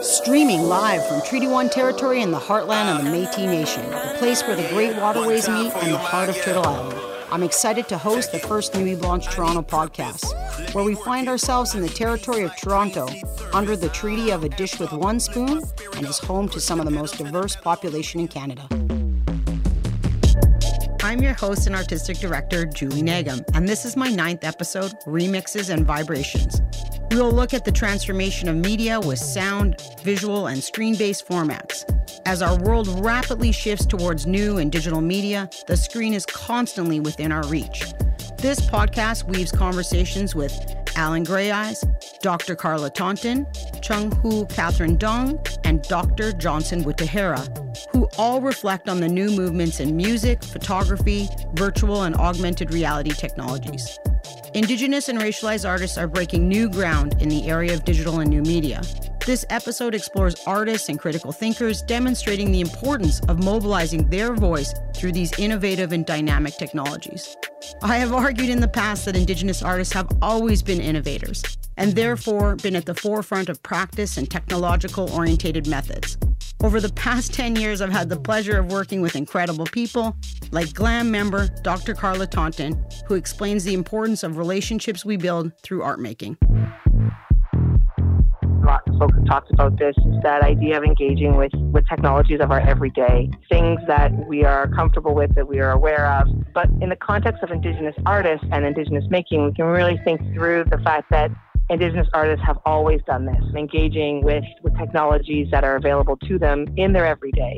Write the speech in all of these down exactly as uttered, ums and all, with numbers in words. Streaming live from Treaty one Territory in the heartland of the Métis Nation, the place where the great waterways meet and the heart of Turtle Island. I'm excited to host the first Nuit Blanche Toronto podcast, where we find ourselves in the territory of Toronto, under the Treaty of a Dish with One Spoon, and is home to some of the most diverse population in Canada. I'm your host and artistic director, Julie Nagam, and this is my ninth episode, Remixes and Vibrations. We'll look at the transformation of media with sound, visual, and screen-based formats. As our world rapidly shifts towards new and digital media, the screen is constantly within our reach. This podcast weaves conversations with Alan Greyeyes, Doctor Carla Taunton, Chun Hua Catherine Dong, and Doctor Johnson Witehira, who all reflect on the new movements in music, photography, virtual and augmented reality technologies. Indigenous and racialized artists are breaking new ground in the area of digital and new media. This episode explores artists and critical thinkers demonstrating the importance of mobilizing their voice through these innovative and dynamic technologies. I have argued in the past that Indigenous artists have always been innovators and therefore been at the forefront of practice and technological-oriented methods. Over the past ten years, I've had the pleasure of working with incredible people like GLAM member Doctor Carla Taunton, who explains the importance of relationships we build through art making. Lots of folks have talked about this, is that idea of engaging with, with technologies of our everyday, things that we are comfortable with, that we are aware of. But in the context of Indigenous artists and Indigenous making, we can really think through the fact that Indigenous artists have always done this, engaging with, with technologies that are available to them in their everyday.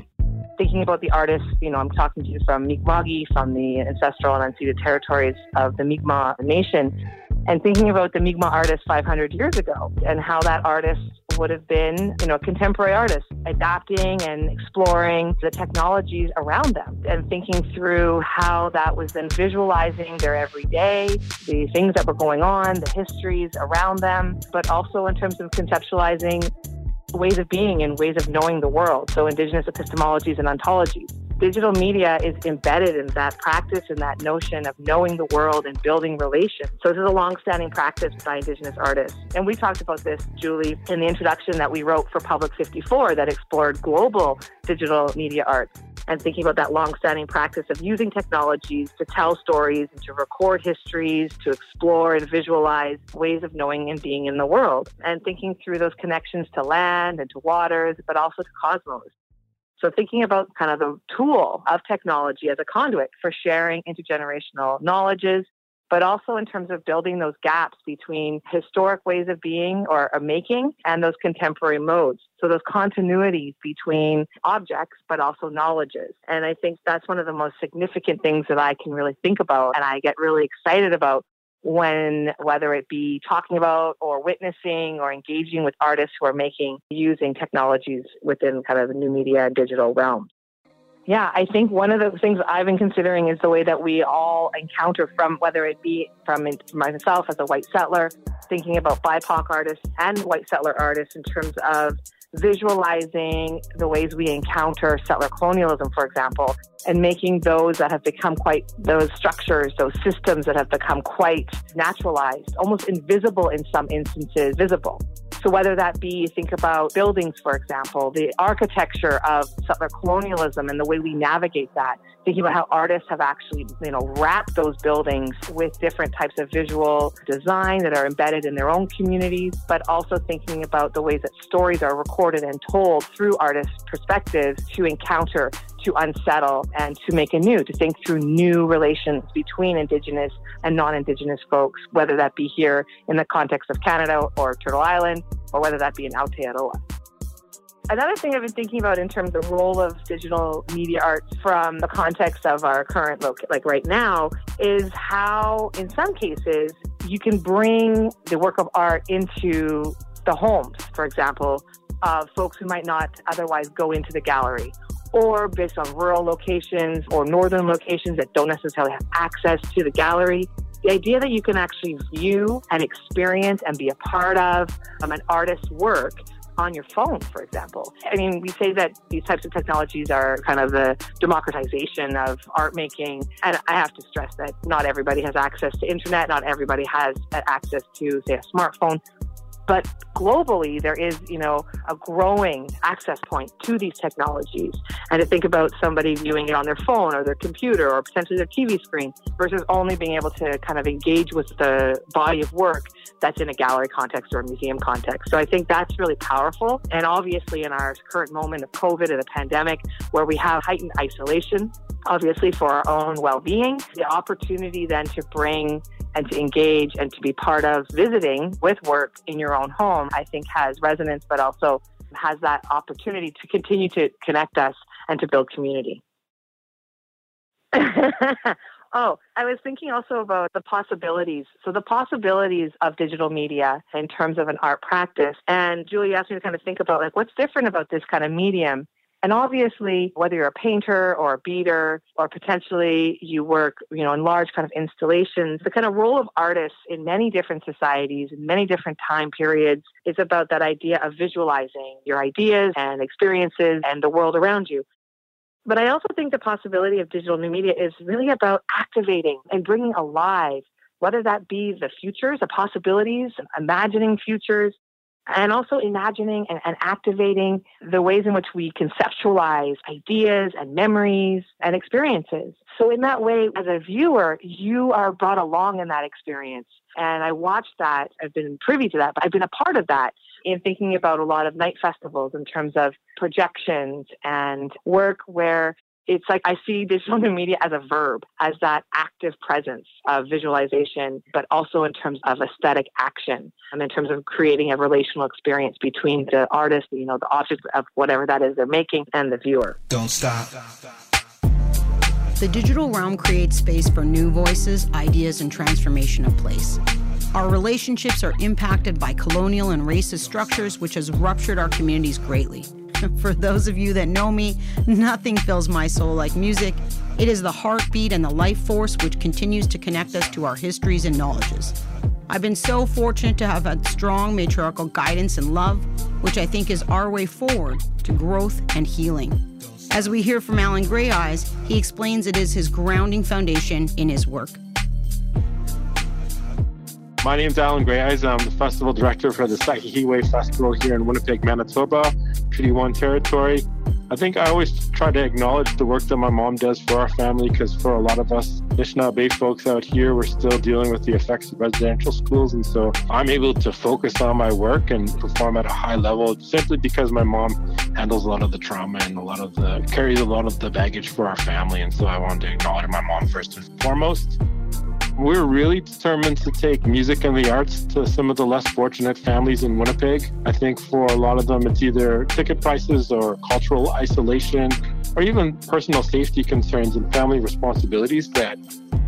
Thinking about the artists, you know, I'm talking to you from Mi'kma'ki, from the ancestral and unceded territories of the Mi'kmaq Nation, and thinking about the Mi'kmaq artists five hundred years ago and how that artist would have been, you know, a contemporary artist, adapting and exploring the technologies around them and thinking through how that was then visualizing their everyday, the things that were going on, the histories around them, but also in terms of conceptualizing ways of being and ways of knowing the world. So Indigenous epistemologies and ontologies. Digital media is embedded in that practice and that notion of knowing the world and building relations. So this is a long-standing practice by Indigenous artists. And we talked about this, Julie, in the introduction that we wrote for Public fifty-four that explored global digital media art and thinking about that long-standing practice of using technologies to tell stories and to record histories, to explore and visualize ways of knowing and being in the world and thinking through those connections to land and to waters, but also to cosmos. So thinking about kind of the tool of technology as a conduit for sharing intergenerational knowledges, but also in terms of building those gaps between historic ways of being or making and those contemporary modes. So those continuities between objects, but also knowledges. And I think that's one of the most significant things that I can really think about and I get really excited about when, whether it be talking about or witnessing or engaging with artists who are making, using technologies within kind of the new media and digital realm. Yeah, I think one of the things I've been considering is the way that we all encounter from, whether it be from myself as a white settler, thinking about B I P O C artists and white settler artists in terms of visualizing the ways we encounter settler colonialism, for example, and making those that have become quite, those structures, those systems that have become quite naturalized, almost invisible in some instances, visible. So whether that be, think about buildings, for example, the architecture of settler colonialism and the way we navigate that, thinking about how artists have actually, you know, wrapped those buildings with different types of visual design that are embedded in their own communities, but also thinking about the ways that stories are recorded and told through artists' perspectives to encounter, to unsettle, and to make anew, to think through new relations between Indigenous and non-Indigenous folks, whether that be here in the context of Canada or Turtle Island, or whether that be in Aotearoa. Another thing I've been thinking about in terms of the role of digital media arts from the context of our current, like right now, is how, in some cases, you can bring the work of art into the homes, for example, of folks who might not otherwise go into the gallery, or based on rural locations or northern locations that don't necessarily have access to the gallery. The idea that you can actually view and experience and be a part of um, an artist's work on your phone, for example. I mean, we say that these types of technologies are kind of the democratization of art making. And I have to stress that not everybody has access to internet. Not everybody has access to, say, a smartphone. But globally, there is, you know, a growing access point to these technologies. And to think about somebody viewing it on their phone or their computer or potentially their T V screen versus only being able to kind of engage with the body of work that's in a gallery context or a museum context. So I think that's really powerful. And obviously, in our current moment of COVID and the pandemic, where we have heightened isolation, obviously for our own well-being, the opportunity then to bring and to engage and to be part of visiting with work in your own home, I think has resonance, but also has that opportunity to continue to connect us and to build community. Oh, I was thinking also about the possibilities. So the possibilities of digital media in terms of an art practice. And Julie asked me to kind of think about, like, what's different about this kind of medium? And obviously, whether you're a painter or a beater, or potentially you work, you know, in large kind of installations, the kind of role of artists in many different societies, in many different time periods, is about that idea of visualizing your ideas and experiences and the world around you. But I also think the possibility of digital new media is really about activating and bringing alive, whether that be the futures, the possibilities, imagining futures, and also imagining and, and activating the ways in which we conceptualize ideas and memories and experiences. So in that way, as a viewer, you are brought along in that experience. And I watched that. I've been privy to that, but I've been a part of that in thinking about a lot of night festivals in terms of projections and work where it's like I see digital new media as a verb, as that active presence of visualization, but also in terms of aesthetic action and in terms of creating a relational experience between the artist, you know, the object of whatever that is they're making, and the viewer. Don't stop. The digital realm creates space for new voices, ideas, and transformation of place. Our relationships are impacted by colonial and racist structures, which has ruptured our communities greatly. For those of you that know me, nothing fills my soul like music. It is the heartbeat and the life force which continues to connect us to our histories and knowledges. I've been so fortunate to have had strong matriarchal guidance and love, which I think is our way forward to growth and healing. As we hear from Alan Greyeyes, he explains it is his grounding foundation in his work. My name's Alan Greyeyes. I'm the festival director for the Saiki-He-Way Festival here in Winnipeg, Manitoba, Treaty one Territory. I think I always try to acknowledge the work that my mom does for our family, because for a lot of us Anishinaabe folks out here, we're still dealing with the effects of residential schools. And so I'm able to focus on my work and perform at a high level simply because my mom handles a lot of the trauma and a lot of the carries a lot of the baggage for our family. And so I wanted to acknowledge my mom first and foremost. We're really determined to take music and the arts to some of the less fortunate families in Winnipeg. I think for a lot of them, it's either ticket prices or cultural isolation or even personal safety concerns and family responsibilities that,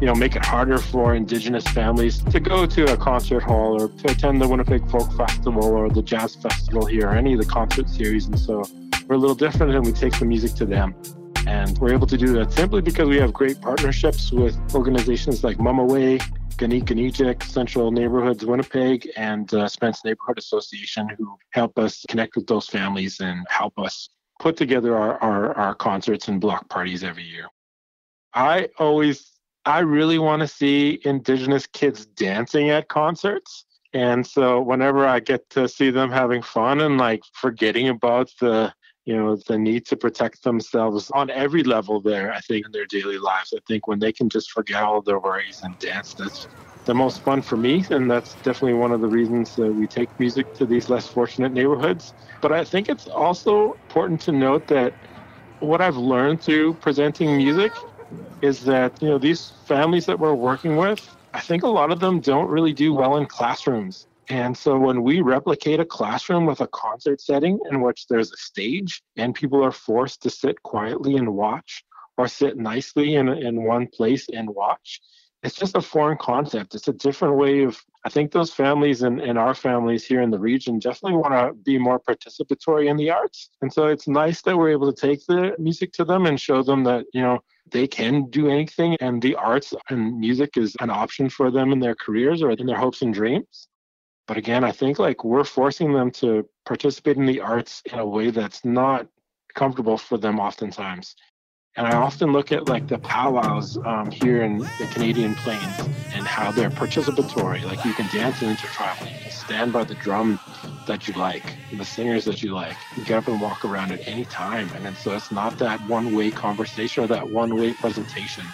you know, make it harder for Indigenous families to go to a concert hall or to attend the Winnipeg Folk Festival or the Jazz Festival here or any of the concert series. And so we're a little different and we take the music to them. And we're able to do that simply because we have great partnerships with organizations like Mama Way, Ganijik, Central Neighborhoods Winnipeg, and uh, Spence Neighborhood Association, who help us connect with those families and help us put together our, our, our concerts and block parties every year. I always, I really want to see Indigenous kids dancing at concerts. And so whenever I get to see them having fun and like forgetting about the you know, the need to protect themselves on every level there, I think, in their daily lives. I think when they can just forget all their worries and dance, that's the most fun for me. And that's definitely one of the reasons that we take music to these less fortunate neighborhoods. But I think it's also important to note that what I've learned through presenting music is that, you know, these families that we're working with, I think a lot of them don't really do well in classrooms. And so when we replicate a classroom with a concert setting in which there's a stage and people are forced to sit quietly and watch or sit nicely in, in one place and watch, it's just a foreign concept. It's a different way of, I think those families and, and our families here in the region definitely want to be more participatory in the arts. And so it's nice that we're able to take the music to them and show them that, you know, they can do anything and the arts and music is an option for them in their careers or in their hopes and dreams. But again, I think like we're forcing them to participate in the arts in a way that's not comfortable for them oftentimes. And I often look at like the powwows um, here in the Canadian Plains and how they're participatory. Like you can dance into tribal, you can stand by the drum that you like, the singers that you like, you get up and walk around at any time. And then, so it's not that one-way conversation or that one-way presentation.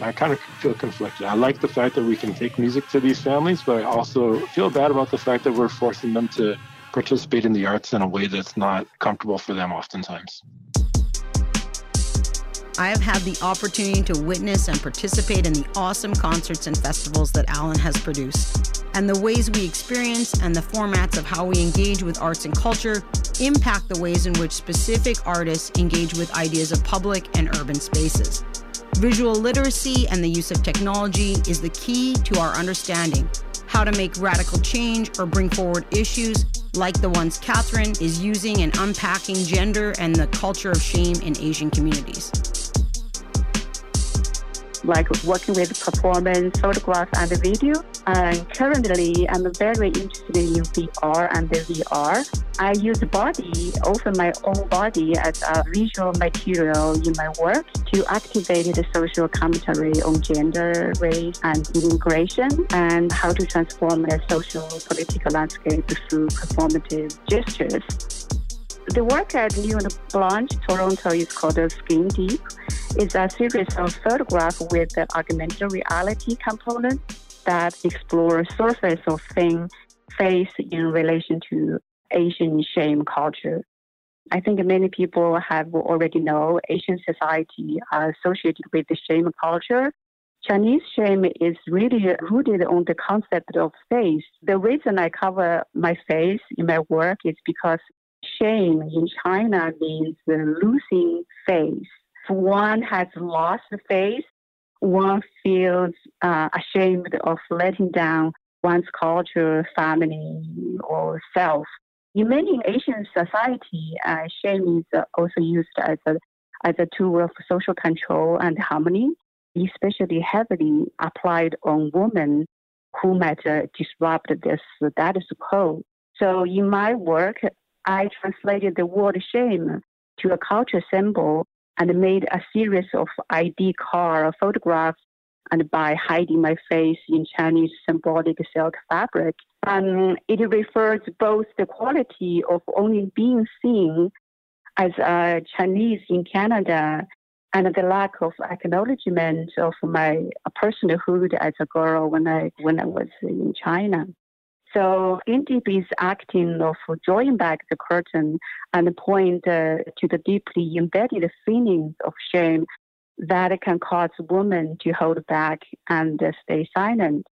I kind of feel conflicted. I like the fact that we can take music to these families, but I also feel bad about the fact that we're forcing them to participate in the arts in a way that's not comfortable for them oftentimes. I have had the opportunity to witness and participate in the awesome concerts and festivals that Alan has produced. And the ways we experience and the formats of how we engage with arts and culture impact the ways in which specific artists engage with ideas of public and urban spaces. Visual literacy and the use of technology is the key to our understanding how to make radical change or bring forward issues like the ones Catherine is using in unpacking gender and the culture of shame in Asian communities. Like working with performance, photograph, and video. And currently, I'm very interested in V R and the V R. I use body, often my own body, as a visual material in my work to activate the social commentary on gender, race, and immigration, and how to transform the social political landscape through performative gestures. The work at Nuit Blanche Toronto is called Skin Deep. It's a series of photographs with the augmented reality component that explore surface of thing, face in relation to Asian shame culture. I think many people have already know Asian society are associated with the shame culture. Chinese shame is really rooted on the concept of face. The reason I cover my face in my work is because shame in China means losing face. One has lost the face, one feels uh, ashamed of letting down one's culture, family, or self. In many Asian society, uh, shame is also used as a, as a tool of social control and harmony, especially heavily applied on women who might uh, disrupt this status quo. So in my work, I translated the word shame to a culture symbol and made a series of I D card photographs, and by hiding my face in Chinese symbolic silk fabric. Um, it refers both the quality of only being seen as a Chinese in Canada and the lack of acknowledgement of my personhood as a girl when I when I was in China. So Skin Deep is acting of drawing back the curtain and point uh, to the deeply embedded feelings of shame that can cause women to hold back and uh, stay silent.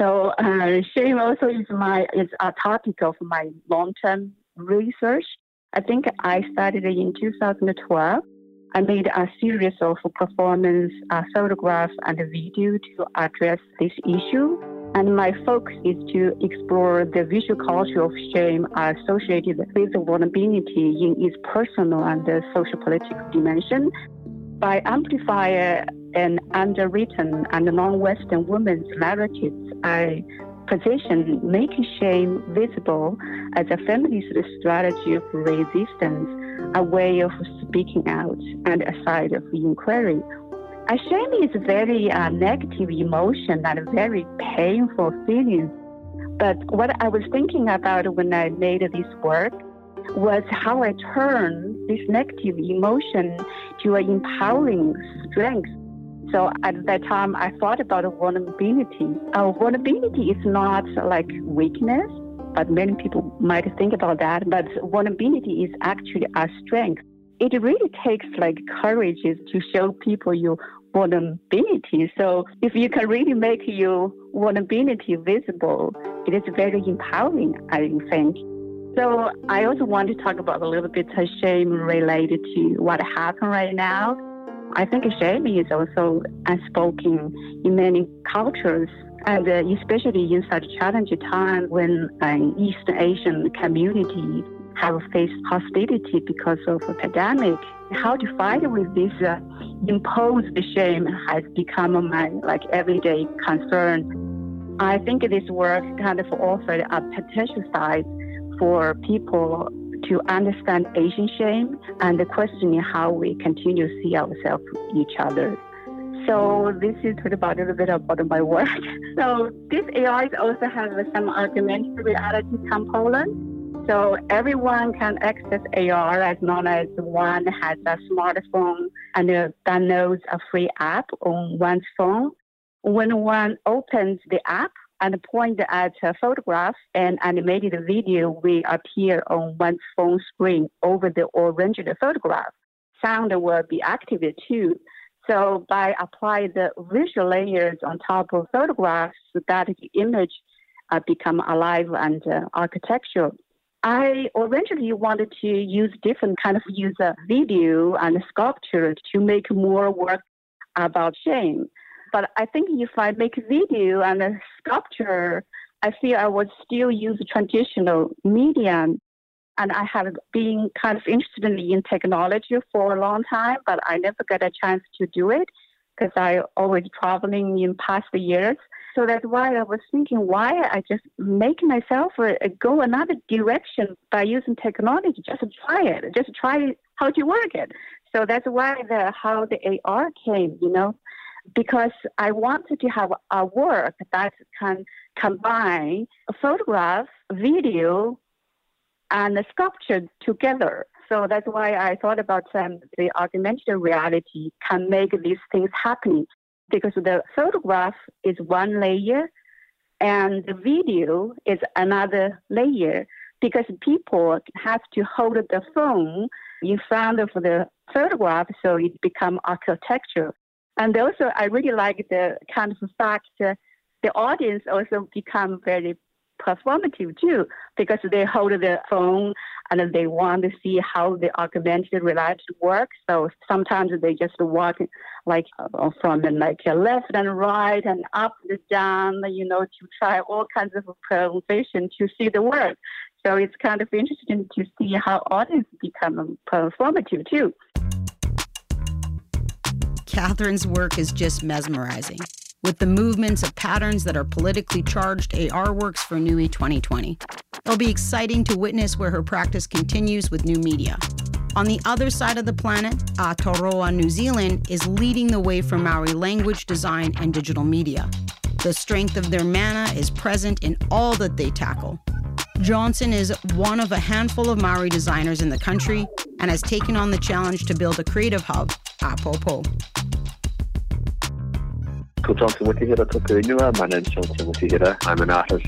So uh, shame also is my is a topic of my long-term research. I think I started in two thousand twelve. I made a series of performance, uh, photographs, and video to address this issue. And my focus is to explore the visual culture of shame associated with vulnerability in its personal and social political dimension. By amplifying an underwritten and non-Western woman's narratives, I position making shame visible as a feminist strategy of resistance, a way of speaking out, and a side of inquiry. Uh, shame is a very uh, negative emotion and a very painful feeling. But what I was thinking about when I made this work was how I turn this negative emotion to an empowering strength. So at that time, I thought about vulnerability. Uh, vulnerability is not like weakness, but many people might think about that. But vulnerability is actually a strength. It really takes like courage to show people your vulnerability. So if you can really make your vulnerability visible, it is very empowering, I think. So I also want to talk about a little bit of shame related to what happened right now. I think shame is also unspoken in many cultures, and especially in such challenging time when an East Asian community have faced hostility because of a pandemic. How to fight with this uh, imposed shame has become my like everyday concern. I think this work kind of offered a potential side for people to understand Asian shame and the questioning how we continue to see ourselves, each other. So this is about a little bit about my work. So this A I also has some augmented reality component. So everyone can access A R as long as one has a smartphone and downloads a free app on one's phone. When one opens the app and points at a photograph and animated video will appear on one's phone screen over the orange photograph. Sound will be activated too. So by applying the visual layers on top of photographs so that the image uh, become alive and uh, architectural. I originally wanted to use different kind of user video and sculpture to make more work about shame. But I think if I make video and a sculpture, I feel I would still use traditional medium. And I have been kind of interested in technology for a long time, but I never got a chance to do it because I always traveling in past years. So that's why I was thinking, why I just make myself go another direction by using technology. Just try it. Just try how to work it. So that's why the how the A R came, you know, because I wanted to have a work that can combine a photograph, video, and a sculpture together. So that's why I thought about um, the augmented reality can make these things happen. Because the photograph is one layer and the video is another layer because people have to hold the phone in front of the photograph so it becomes architecture. And also I really like the kind of fact uh, the audience also become very performative too because they hold the phone and they want to see how the augmented reality works. So sometimes they just walk like from like left and right and up and down, you know, to try all kinds of presentation to see the work. So it's kind of interesting to see how audience become performative too. Catherine's work is just mesmerizing. With the movements of patterns that are politically charged, A R works for N U I twenty twenty. It'll be exciting to witness where her practice continues with new media. On the other side of the planet, Aotearoa, New Zealand, is leading the way for Maori language design and digital media. The strength of their mana is present in all that they tackle. Johnson is one of a handful of Maori designers in the country and has taken on the challenge to build a creative hub, Apopo. I'm Johnson Witehira. My name is Johnson Witehira. I'm an artist,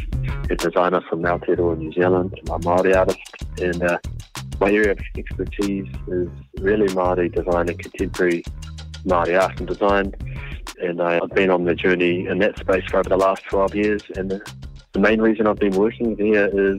a designer from Aotearoa, New Zealand. I'm a Māori artist, and uh, my area of expertise is really Māori design and contemporary Māori art and design. And I, I've been on the journey in that space for over the last twelve years. And the, the main reason I've been working there is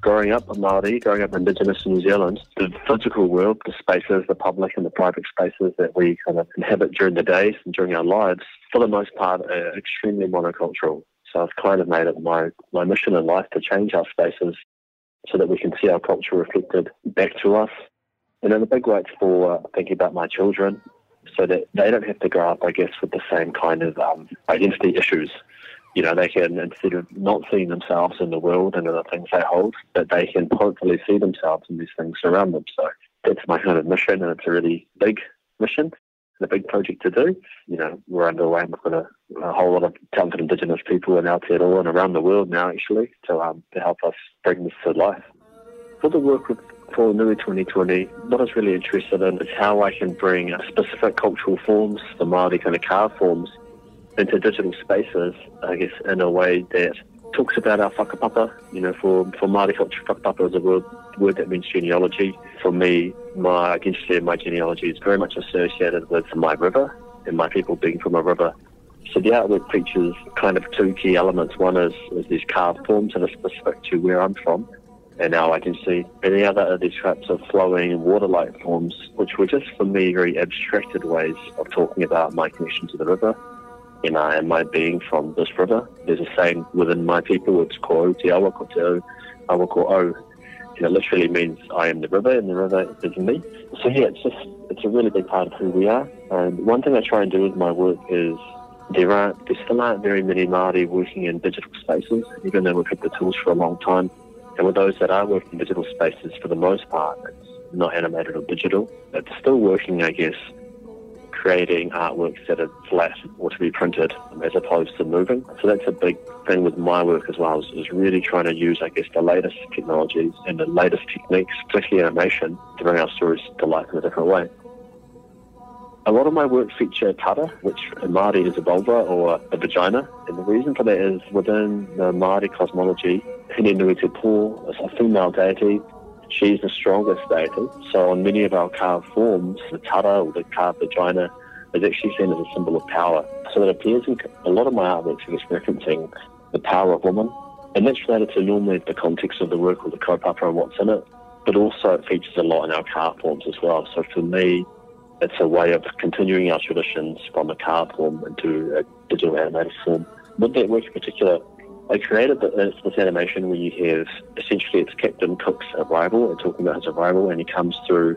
growing up Māori, growing up Indigenous in New Zealand, the physical world, the spaces, the public and the private spaces that we kind of inhabit during the days and during our lives, for the most part, are extremely monocultural. So I've kind of made it my, my mission in life to change our spaces so that we can see our culture reflected back to us. And in a big way, it's for thinking about my children so that they don't have to grow up, I guess, with the same kind of um, identity issues. You know, they can, instead of not seeing themselves in the world and in the things they hold, that they can hopefully see themselves in these things around them. So that's my kind of mission, and it's a really big mission and a big project to do. You know, we're underway with a, a whole lot of talented Indigenous people in Aotearoa and around the world now, actually, to um, to help us bring this to life. For the work with for N U I twenty twenty, what I was really interested in is how I can bring specific cultural forms, the Māori kind of carved forms, into digital spaces, I guess, in a way that talks about our whakapapa. You know, for, for Māori culture, whakapapa is a word, word that means genealogy. For me, my identity and my genealogy is very much associated with my river and my people being from a river. So the artwork features kind of two key elements. One is, is these carved forms that are specific to where I'm from and our identity. And the other are these types of flowing and water-like forms, which were just, for me, very abstracted ways of talking about my connection to the river. And I am my being from this river. There's a saying within my people, it's ko te awa ko te au, awa ko au. And it literally means I am the river and the river is me. So yeah, it's just, it's a really big part of who we are. And one thing I try and do with my work is There aren't, there still aren't very many Māori working in digital spaces, even though we've had the tools for a long time. And with those that are working in digital spaces, for the most part, it's not animated or digital. It's still working, I guess, creating artworks that are flat or to be printed as opposed to moving. So that's a big thing with my work as well, is, is really trying to use, I guess, the latest technologies and the latest techniques, particularly animation, to bring our stories to life in a different way. A lot of my work feature tara, which in Māori is a vulva or a vagina, and the reason for that is within the Māori cosmology, Hine Nui Te Pō is a female deity. She's the strongest deity. So on many of our carved forms, the tara or the carved vagina is actually seen as a symbol of power. So it appears in a lot of my artworks is referencing the power of woman, and that's related to normally the context of the work or the kaupapa and what's in it, but also it features a lot in our carved forms as well. So for me, it's a way of continuing our traditions from a carved form into a digital animated form. With that work in particular, I created this, this animation where you have, essentially it's Captain Cook's arrival, and talking about his arrival, and he comes through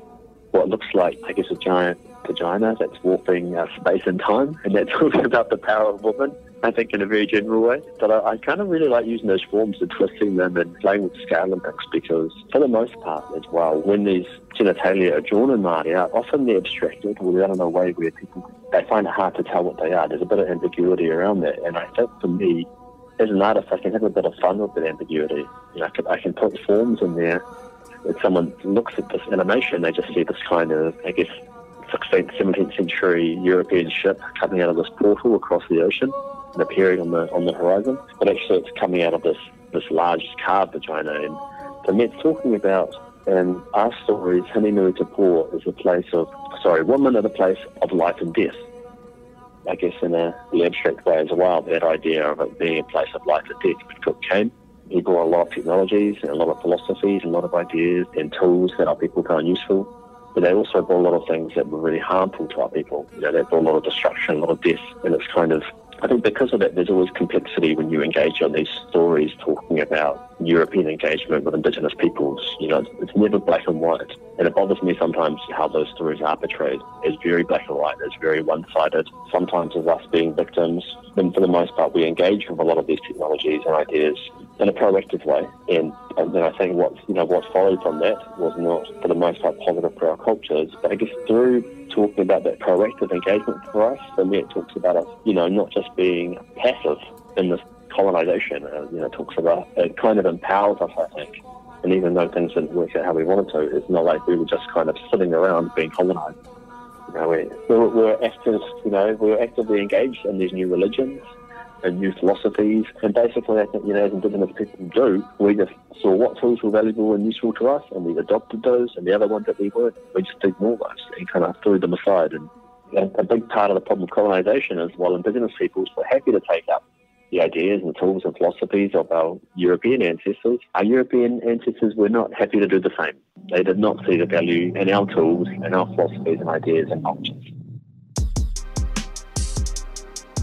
what looks like, I guess, a giant vagina that's warping uh, space and time, and that's talking about the power of woman, I think, in a very general way. But I, I kind of really like using those forms and twisting them and playing with scale and things, because for the most part as well, when these genitalia are drawn in Māori art, often they're abstracted or they're in a way where people, they find it hard to tell what they are. There's a bit of ambiguity around that, and I think for me, as an artist, I can have a bit of fun with that ambiguity. You know, I can, I can put forms in there. If someone looks at this animation, they just see this kind of, I guess, sixteenth, seventeenth century European ship coming out of this portal across the ocean and appearing on the on the horizon. But actually it's coming out of this, this large carved vagina. And for me, it's talking about, in our stories, Hine Nui Te Pō is a place of, sorry, women are the place of life and death. I guess in a, the abstract way as well, that idea of it being a place of life and death. When Cook came, he brought a lot of technologies and a lot of philosophies, a lot of ideas and tools that our people found useful. But they also brought a lot of things that were really harmful to our people. You know, they brought a lot of destruction, a lot of death. And it's kind of, I think because of that, there's always complexity when you engage on these stories talking about European engagement with Indigenous peoples. You know, it's, it's never black and white. And it bothers me sometimes how those stories are portrayed. It's very black and white. It's very one-sided. Sometimes it's us being victims. And for the most part, we engage with a lot of these technologies and ideas in a proactive way. And, and then I think what, you know, what followed from that was not, for the most part, positive for our cultures. But I guess through talking about that proactive engagement for us, for me it talks about us, you know, not just being passive in this colonisation. Uh, you know, it talks about, it kind of empowers us, I think. And even though things didn't work out how we wanted to, it's not like we were just kind of sitting around being colonised. You know, we, we, were, we were active, you know, we were actively engaged in these new religions and new philosophies. And basically, I think, you know, as Indigenous people do, we just saw what tools were valuable and useful to us, and we adopted those, and the other ones that we weren't, we just ignored those and kind of threw them aside. And, and a big part of the problem of colonisation is, while Indigenous peoples were happy to take up the ideas and the tools and philosophies of our European ancestors, our European ancestors were not happy to do the same. They did not see the value in our tools and our philosophies and ideas and cultures.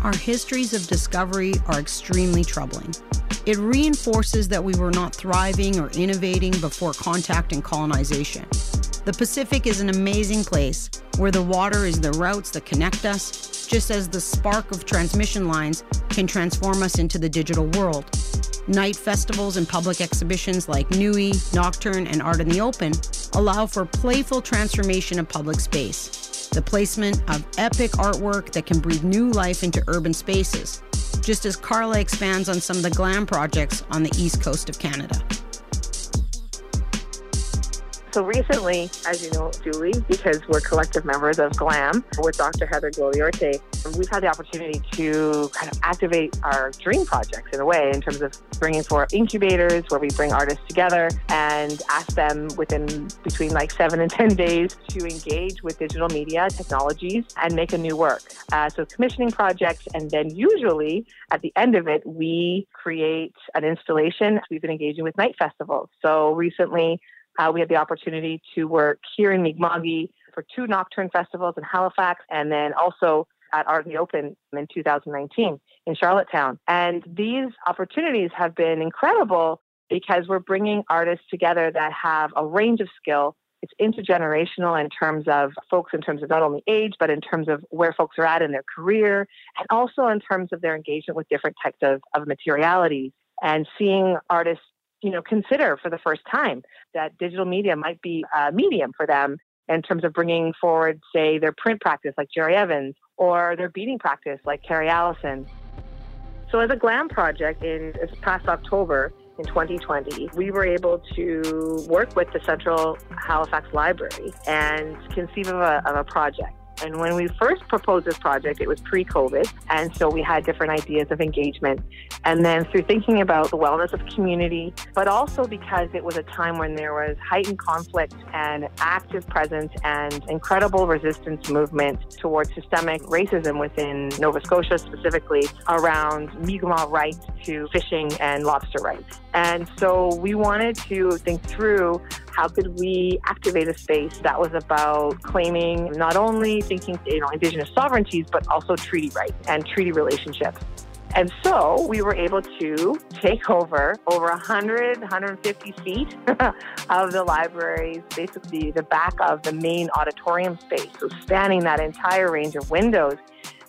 Our histories of discovery are extremely troubling. It reinforces that we were not thriving or innovating before contact and colonization. The Pacific is an amazing place where the water is the routes that connect us, just as the spark of transmission lines can transform us into the digital world. Night festivals and public exhibitions like Nui, Nocturne, and Art in the Open allow for playful transformation of public space, the placement of epic artwork that can breathe new life into urban spaces, just as Carla expands on some of the GLAM projects on the east coast of Canada. So recently, as you know, Julie, because we're collective members of GLAM, with Doctor Heather Goliorte, we've had the opportunity to kind of activate our dream projects in a way, in terms of bringing forth incubators where we bring artists together and ask them within between like seven and ten days to engage with digital media technologies and make a new work. Uh, so commissioning projects, and then usually at the end of it, we create an installation. We've been engaging with night festivals. So recently, Uh, we had the opportunity to work here in Mi'kma'ki for two Nocturne festivals in Halifax, and then also at Art in the Open in two thousand nineteen in Charlottetown. And these opportunities have been incredible because we're bringing artists together that have a range of skill it's intergenerational in terms of folks, in terms of not only age, but in terms of where folks are at in their career, and also in terms of their engagement with different types of, of materiality, and seeing artists, you know, consider for the first time that digital media might be a medium for them in terms of bringing forward, say, their print practice like Jerry Evans, or their beading practice like Carrie Allison. So as a GLAM project in this past October in twenty twenty, we were able to work with the Central Halifax Library and conceive of a, of a project. And when we first proposed this project, it was pre-COVID, and so we had different ideas of engagement. And then through thinking about the wellness of community, but also because it was a time when there was heightened conflict and active presence and incredible resistance movement towards systemic racism within Nova Scotia, specifically around Mi'kmaq rights to fishing and lobster rights. And so we wanted to think through, how could we activate a space that was about claiming, not only thinking, you know, Indigenous sovereignties, but also treaty rights and treaty relationships. And so we were able to take over over one hundred, one hundred fifty feet of the library's, basically the back of the main auditorium space, so spanning that entire range of windows,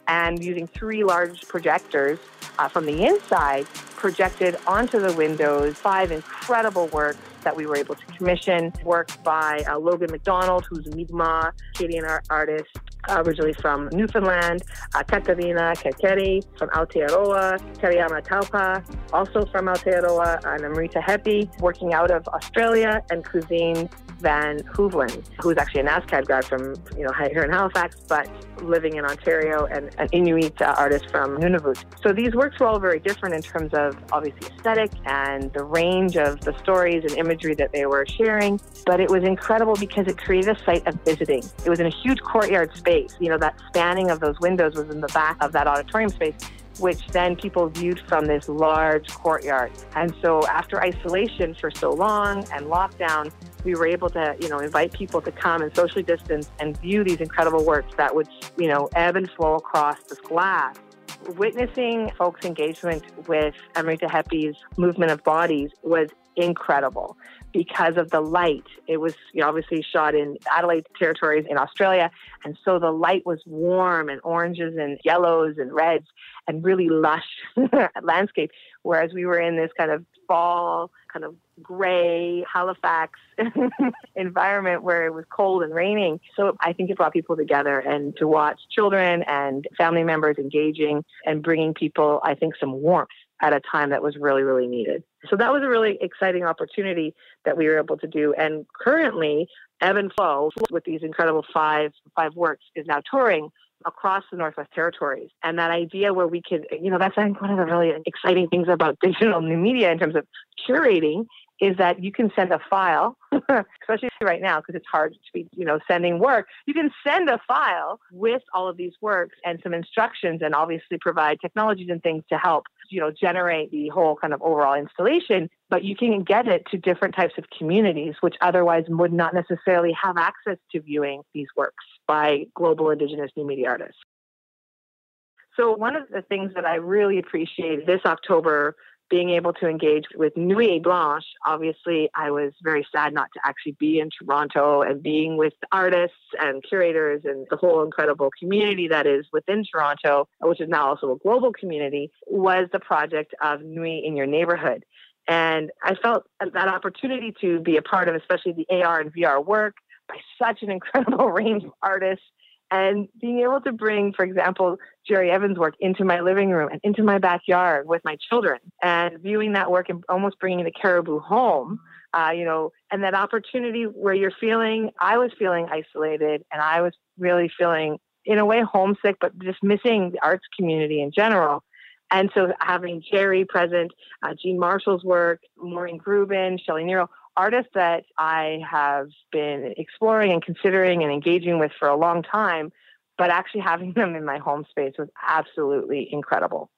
and using three large projectors uh, from the inside, projected onto the windows five incredible works that we were able to commission, works by uh, Logan McDonald, who's a Mi'kmaq, Canadian art artist, uh, originally from Newfoundland, uh, Katarina Kakeri from Aotearoa, Teriyama Taupa, also from Aotearoa, and Amrita Hepi, working out of Australia, and Cousine Van Hoeven, who's actually a NASCAD grad from, you know, here in Halifax, but living in Ontario, and an Inuit uh, artist from Nunavut. So these works were all very different in terms of obviously aesthetic and the range of the stories and imagery that they were sharing, but it was incredible because it created a site of visiting. It was in a huge courtyard space. You know, that spanning of those windows was in the back of that auditorium space, which then people viewed from this large courtyard. And so after isolation for so long and lockdown, we were able to, you know, invite people to come and socially distance and view these incredible works that would, you know, ebb and flow across this glass. Witnessing folks' engagement with Amrita Hepi's movement of bodies was incredible because of the light. It was, you know, obviously shot in Adelaide territories in Australia, and so the light was warm and oranges and yellows and reds and really lush landscape, whereas we were in this kind of fall, kind of gray Halifax environment where it was cold and raining. So I think it brought people together, and to watch children and family members engaging and bringing people, I think, some warmth at a time that was really, really needed. So that was a really exciting opportunity that we were able to do. And currently, Ebb and Flow, with these incredible five five works, is now touring across the Northwest Territories. And that idea where we could, you know, that's I think one of the really exciting things about digital new media in terms of curating, is that you can send a file, especially right now because it's hard to be, you know, sending work. You can send a file with all of these works and some instructions, and obviously provide technologies and things to help, you know, generate the whole kind of overall installation, but you can get it to different types of communities which otherwise would not necessarily have access to viewing these works by global Indigenous new media artists. So one of the things that I really appreciate this October, being able to engage with Nuit Blanche, obviously I was very sad not to actually be in Toronto and being with artists and curators and the whole incredible community that is within Toronto, which is now also a global community, was the project of Nuit in Your Neighborhood. And I felt that opportunity to be a part of, especially the A R and V R work by such an incredible range of artists, and being able to bring, for example, Jerry Evans' work into my living room and into my backyard with my children, and viewing that work and almost bringing the caribou home, uh, you know, and that opportunity where you're feeling, I was feeling isolated, and I was really feeling, in a way, homesick, but just missing the arts community in general. And so having Jerry present, uh, Jean Marshall's work, Maureen Grubin, Shelley Nero, artists that I have been exploring and considering and engaging with for a long time, but actually having them in my home space was absolutely incredible.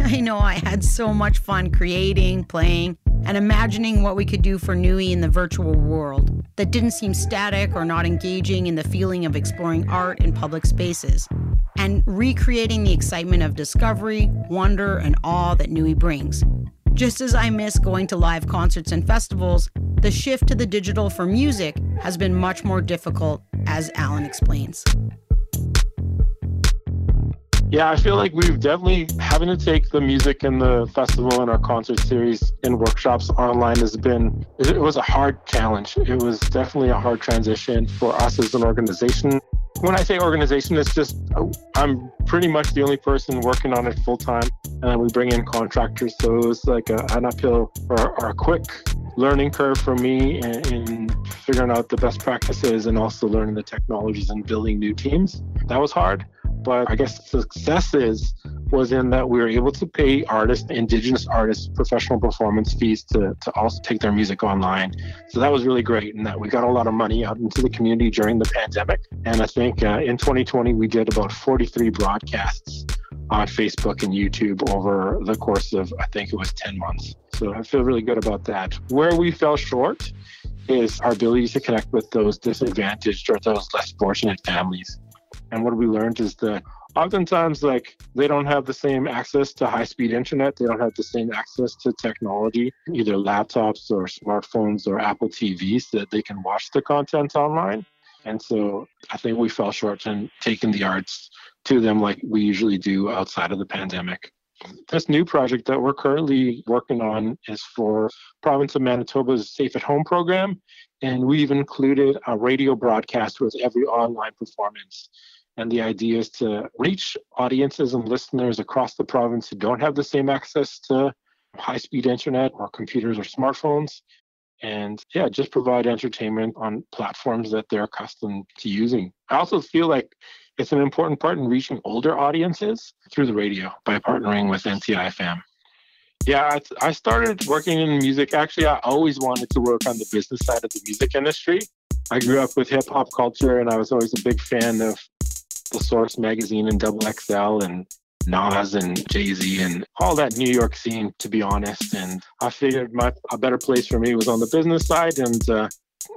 I know I had so much fun creating, playing, and imagining what we could do for Nui in the virtual world that didn't seem static or not engaging in the feeling of exploring art in public spaces, and recreating the excitement of discovery, wonder, and awe that Nui brings. Just as I miss going to live concerts and festivals, the shift to the digital for music has been much more difficult, as Alan explains. Yeah, I feel like we've definitely having to take the music and the festival and our concert series and workshops online has been, it was a hard challenge. It was definitely a hard transition for us as an organization. When I say organization, it's just, I'm pretty much the only person working on it full time. And then we bring in contractors. So it was like a, an uphill or, or a quick learning curve for me in, in figuring out the best practices and also learning the technologies and building new teams. That was hard. But I guess successes was in that we were able to pay artists, Indigenous artists, professional performance fees to, to also take their music online. So that was really great in that we got a lot of money out into the community during the pandemic. And I think uh, in twenty twenty, we did about forty-three broadcasts on Facebook and YouTube over the course of, I think it was ten months. So I feel really good about that. Where we fell short is our ability to connect with those disadvantaged or those less fortunate families. And what we learned is that oftentimes, like, they don't have the same access to high-speed internet. They don't have the same access to technology, either laptops or smartphones or Apple T Vs that they can watch the content online. And so I think we fell short in taking the arts to them like we usually do outside of the pandemic. This new project that we're currently working on is for Province of Manitoba's Safe at Home program. And we've included a radio broadcast with every online performance. And the idea is to reach audiences and listeners across the province who don't have the same access to high-speed internet or computers or smartphones. And yeah, just provide entertainment on platforms that they're accustomed to using. I also feel like it's an important part in reaching older audiences through the radio by partnering with N C I F M. Yeah, I started working in music. Actually, I always wanted to work on the business side of the music industry. I grew up with hip-hop culture, and I was always a big fan of The Source magazine and X X L and Nas and Jay-Z and all that New York scene, to be honest. And I figured my a better place for me was on the business side. And uh,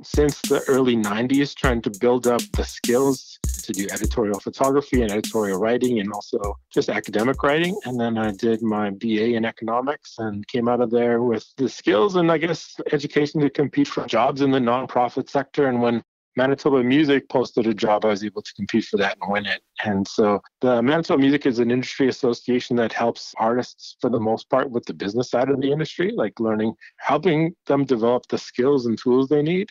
since the early nineties, trying to build up the skills to do editorial photography and editorial writing and also just academic writing. And then I did my B A in economics and came out of there with the skills and, I guess, education to compete for jobs in the nonprofit sector. And when Manitoba Music posted a job, I was able to compete for that and win it. And so the Manitoba Music is an industry association that helps artists, for the most part, with the business side of the industry, like learning, helping them develop the skills and tools they need.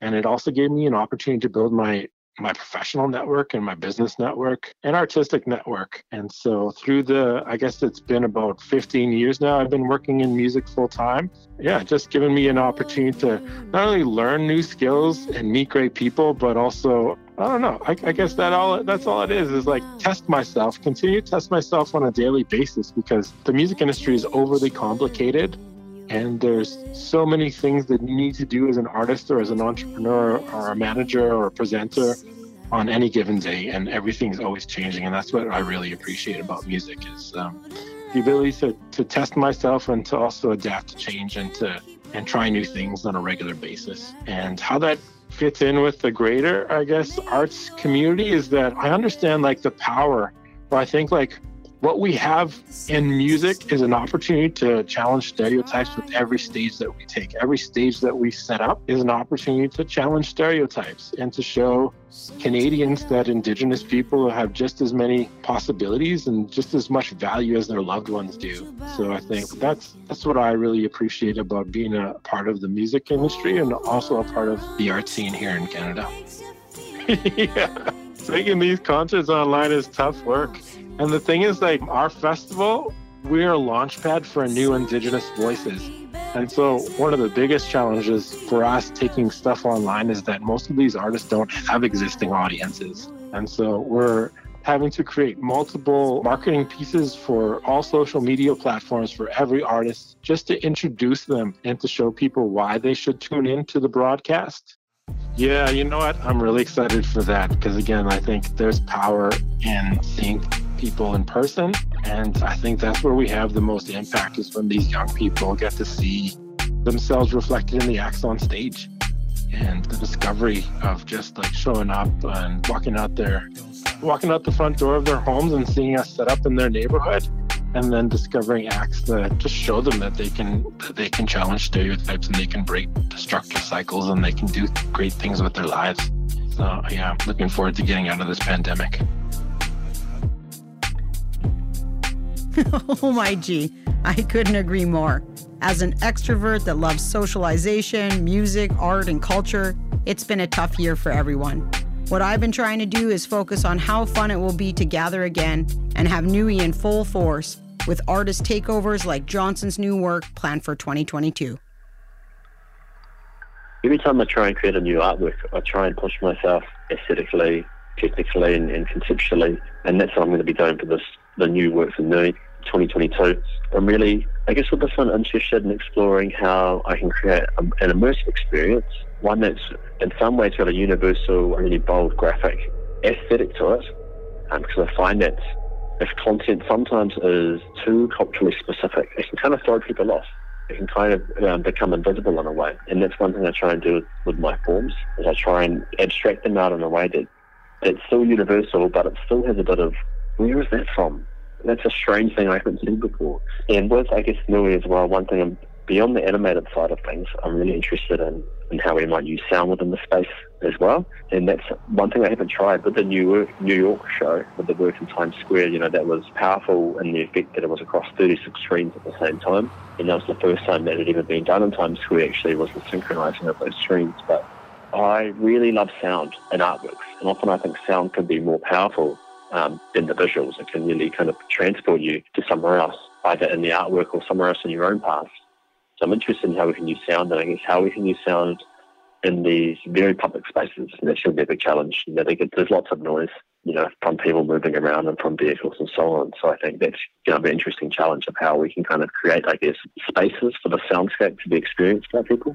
And it also gave me an opportunity to build my my professional network and my business network and artistic network. And so through the, I guess it's been about fifteen years now, I've been working in music full time. Yeah, just giving me an opportunity to not only learn new skills and meet great people, but also, I don't know, I, I guess that all that's all it is, is like test myself, continue to test myself on a daily basis, because the music industry is overly complicated. And there's so many things that you need to do as an artist or as an entrepreneur or a manager or a presenter on any given day. And everything's always changing. And that's what I really appreciate about music is um, the ability to, to test myself and to also adapt to change and to and try new things on a regular basis. And how that fits in with the greater, I guess, arts community is that I understand like the power, but I think like what we have in music is an opportunity to challenge stereotypes with every stage that we take. Every stage that we set up is an opportunity to challenge stereotypes and to show Canadians that Indigenous people have just as many possibilities and just as much value as their loved ones do. So I think that's that's what I really appreciate about being a part of the music industry and also a part of the art scene here in Canada. Yeah. Making these concerts online is tough work. And the thing is, like, our festival, we are a launchpad for new Indigenous voices. And so one of the biggest challenges for us taking stuff online is that most of these artists don't have existing audiences. And so we're having to create multiple marketing pieces for all social media platforms for every artist, just to introduce them and to show people why they should tune into the broadcast. Yeah, you know what? I'm really excited for that because, again, I think there's power in seeing people in person. And I think that's where we have the most impact is when these young people get to see themselves reflected in the acts on stage and the discovery of just like showing up and walking out there, walking out the front door of their homes and seeing us set up in their neighborhood. and then discovering acts that just show them that they can that they can challenge stereotypes and they can break destructive cycles and they can do great things with their lives. So yeah, I'm looking forward to getting out of this pandemic. Oh my gee, I couldn't agree more. As an extrovert that loves socialization, music, art, and culture, it's been a tough year for everyone. What I've been trying to do is focus on how fun it will be to gather again and have N U I in full force with artist takeovers like Johnson's new work planned for twenty twenty-two. Every time I try and create a new artwork, I try and push myself aesthetically, technically, and, and conceptually, and that's what I'm going to be doing for this, the new work for N U I twenty twenty-two. I'm really, I guess with this one, interested in exploring how I can create a, an immersive experience, one that's in some ways got a universal, really bold graphic aesthetic to it, um, because I find that if content sometimes is too culturally specific, it can kind of throw people off. It can kind of um, become invisible in a way, and that's one thing I try and do with, with my forms, is I try and abstract them out in a way that it's still universal, but it still has a bit of, where is that from? That's a strange thing I haven't seen before. And with, I guess, N U I as well, one thing, I'm, beyond the animated side of things, I'm really interested in, in how we might use sound within the space as well. And that's one thing I haven't tried with the New York, New York show, with the work in Times Square. You know, that was powerful in the effect that it was across thirty-six screens at the same time. And that was the first time that it had ever been done in Times Square, actually, was the synchronising of those screens. But I really love sound in artworks. And often I think sound can be more powerful Um, in the visuals. It can really kind of transport you to somewhere else, either in the artwork or somewhere else in your own past. So I'm interested in how we can use sound, and I guess how we can use sound in these very public spaces. And that should be a big challenge. You know, they get, there's lots of noise, you know, from people moving around and from vehicles and so on. So I think that's going to be an interesting challenge of how we can kind of create, I guess, spaces for the soundscape to be experienced by people.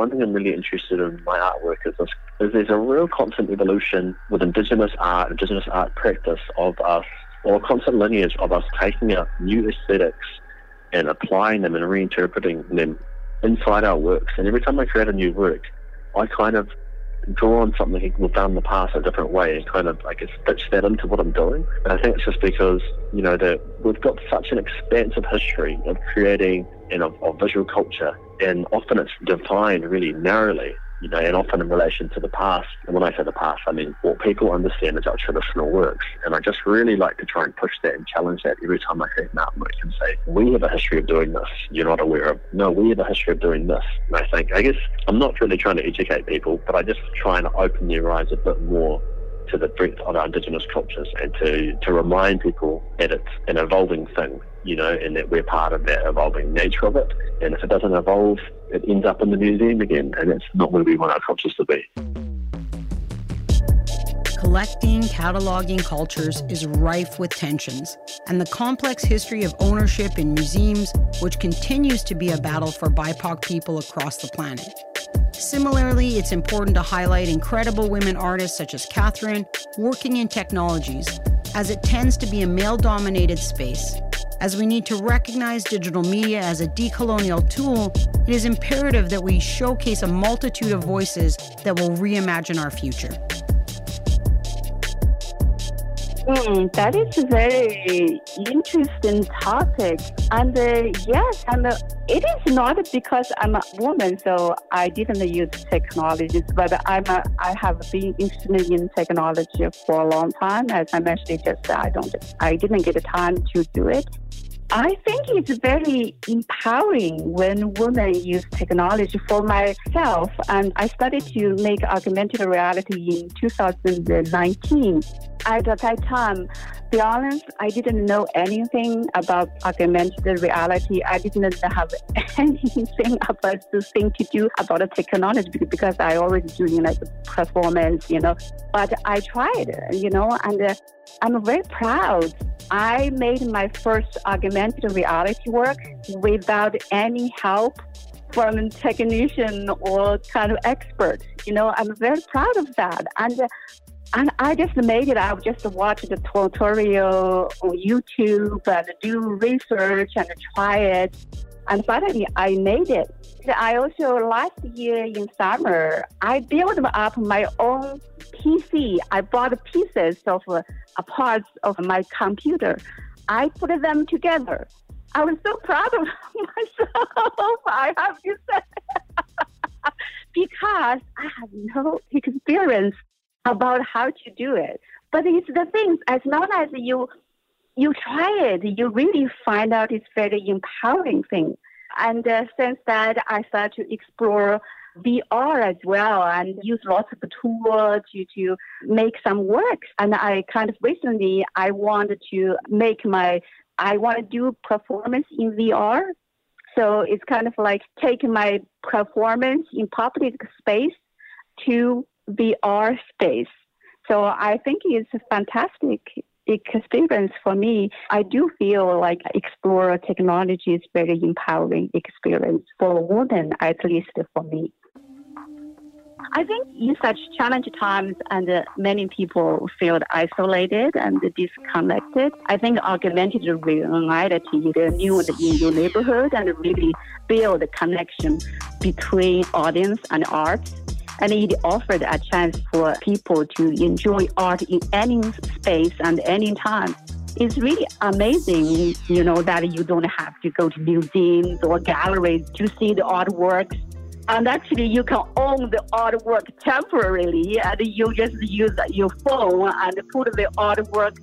One thing I'm really interested in my artwork is, this, is there's a real constant evolution with Indigenous art, Indigenous art practice of us, or a constant lineage of us taking up new aesthetics and applying them and reinterpreting them inside our works. And every time I create a new work, I kind of draw on something we've done in the past a different way and kind of, I guess, stitch that into what I'm doing. And I think it's just because, you know, that we've got such an expansive history of creating and of, of visual culture, and often it's defined really narrowly, you know, and often in relation to the past. And when I say the past, I mean what people understand as our traditional works. And I just really like to try and push that and challenge that every time I create an artwork and say, we have a history of doing this you're not aware of. No, we have a history of doing this. And I think, I guess, I'm not really trying to educate people, but I just try and open their eyes a bit more to the breadth of our Indigenous cultures, and to, to remind people that it's an evolving thing, you know, and that we're part of that evolving nature of it. And if it doesn't evolve, it ends up in the museum again, and that's not where we want our cultures to be. Collecting, cataloguing cultures is rife with tensions, and the complex history of ownership in museums, which continues to be a battle for B I P O C people across the planet. Similarly, it's important to highlight incredible women artists such as Catherine working in technologies, as it tends to be a male-dominated space. As we need to recognize digital media as a decolonial tool, it is imperative that we showcase a multitude of voices that will reimagine our future. Mm, that is a very interesting topic. And uh, yes, and uh, it is not because I'm a woman, so I didn't use technologies, but I'm a, I have been interested in technology for a long time. As I mentioned, just I don't, I didn't get the time to do it. I think it's very empowering when women use technology. For myself, and I started to make augmented reality in two thousand nineteen. At that time, to be honest, I didn't know anything about augmented reality. I didn't have anything about the thing to do about the technology, because I always doing like performance, you know. But I tried, you know, and uh, I'm very proud. I made my first augmented reality work without any help from a technician or kind of expert. You know, I'm very proud of that. And uh, And I just made it. I just watched the tutorial on YouTube and do research and try it. And finally, I made it. I also, last year in summer, I built up my own P C. I bought pieces of uh, parts of my computer. I put them together. I was so proud of myself, I have to say, because I have no experience about how to do it. But it's the thing, as long as you you try it, you really find out it's very empowering thing. And uh, since that, I started to explore V R as well and use lots of tools to, to make some works. And I kind of recently, I wanted to make my, I want to do performance in V R. So it's kind of like taking my performance in public space to V R space. So I think it's a fantastic experience for me. I do feel like explore technology is very empowering experience for women, at least for me. I think in such challenging times and uh, many people feel isolated and disconnected, I think augmented reality is a new in your neighborhood and really build a connection between audience and art. And it offered a chance for people to enjoy art in any space and any time. It's really amazing, you know, that you don't have to go to museums or galleries to see the artworks. And actually, you can own the artwork temporarily, and you just use your phone and put the artwork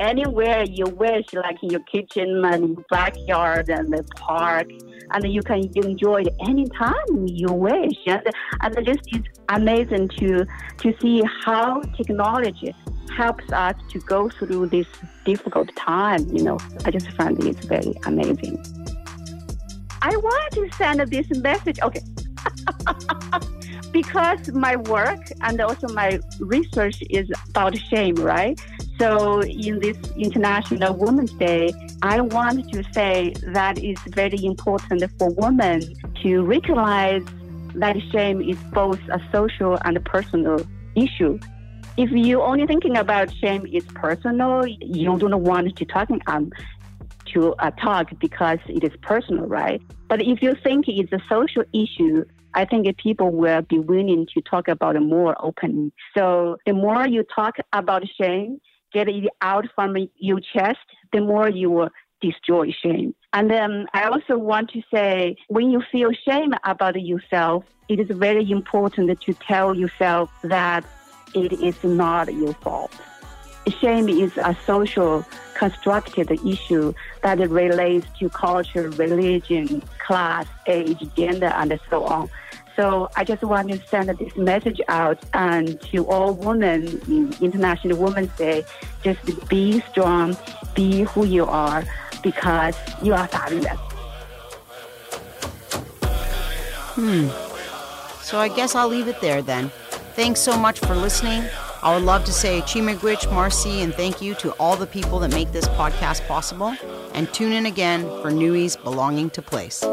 anywhere you wish, like in your kitchen and your backyard and the park. And you can enjoy it any time you wish. And, and it just is amazing to, to see how technology helps us to go through this difficult time. You know, I just find it's very amazing. I want to send this message, okay, because my work and also my research is about shame, right? So in this International Women's Day, I want to say that it's very important for women to recognize that shame is both a social and a personal issue. If you're only thinking about shame is personal, you don't want to talk um, to uh, talk because it is personal, right? But if you think it's a social issue, I think people will be willing to talk about it more openly. So the more you talk about shame, get it out from your chest, the more you will destroy shame. And then I also want to say, when you feel shame about yourself, it is very important to tell yourself that it is not your fault. Shame is a social constructed issue that relates to culture, religion, class, age, gender, and so on. So I just want to send this message out and to all women in International Women's Day, just be strong, be who you are, because you are fabulous. Hmm. So I guess I'll leave it there then. Thanks so much for listening. I would love to say Chimigwich, Marcy, and thank you to all the people that make this podcast possible. And tune in again for Nui's Belonging to Place.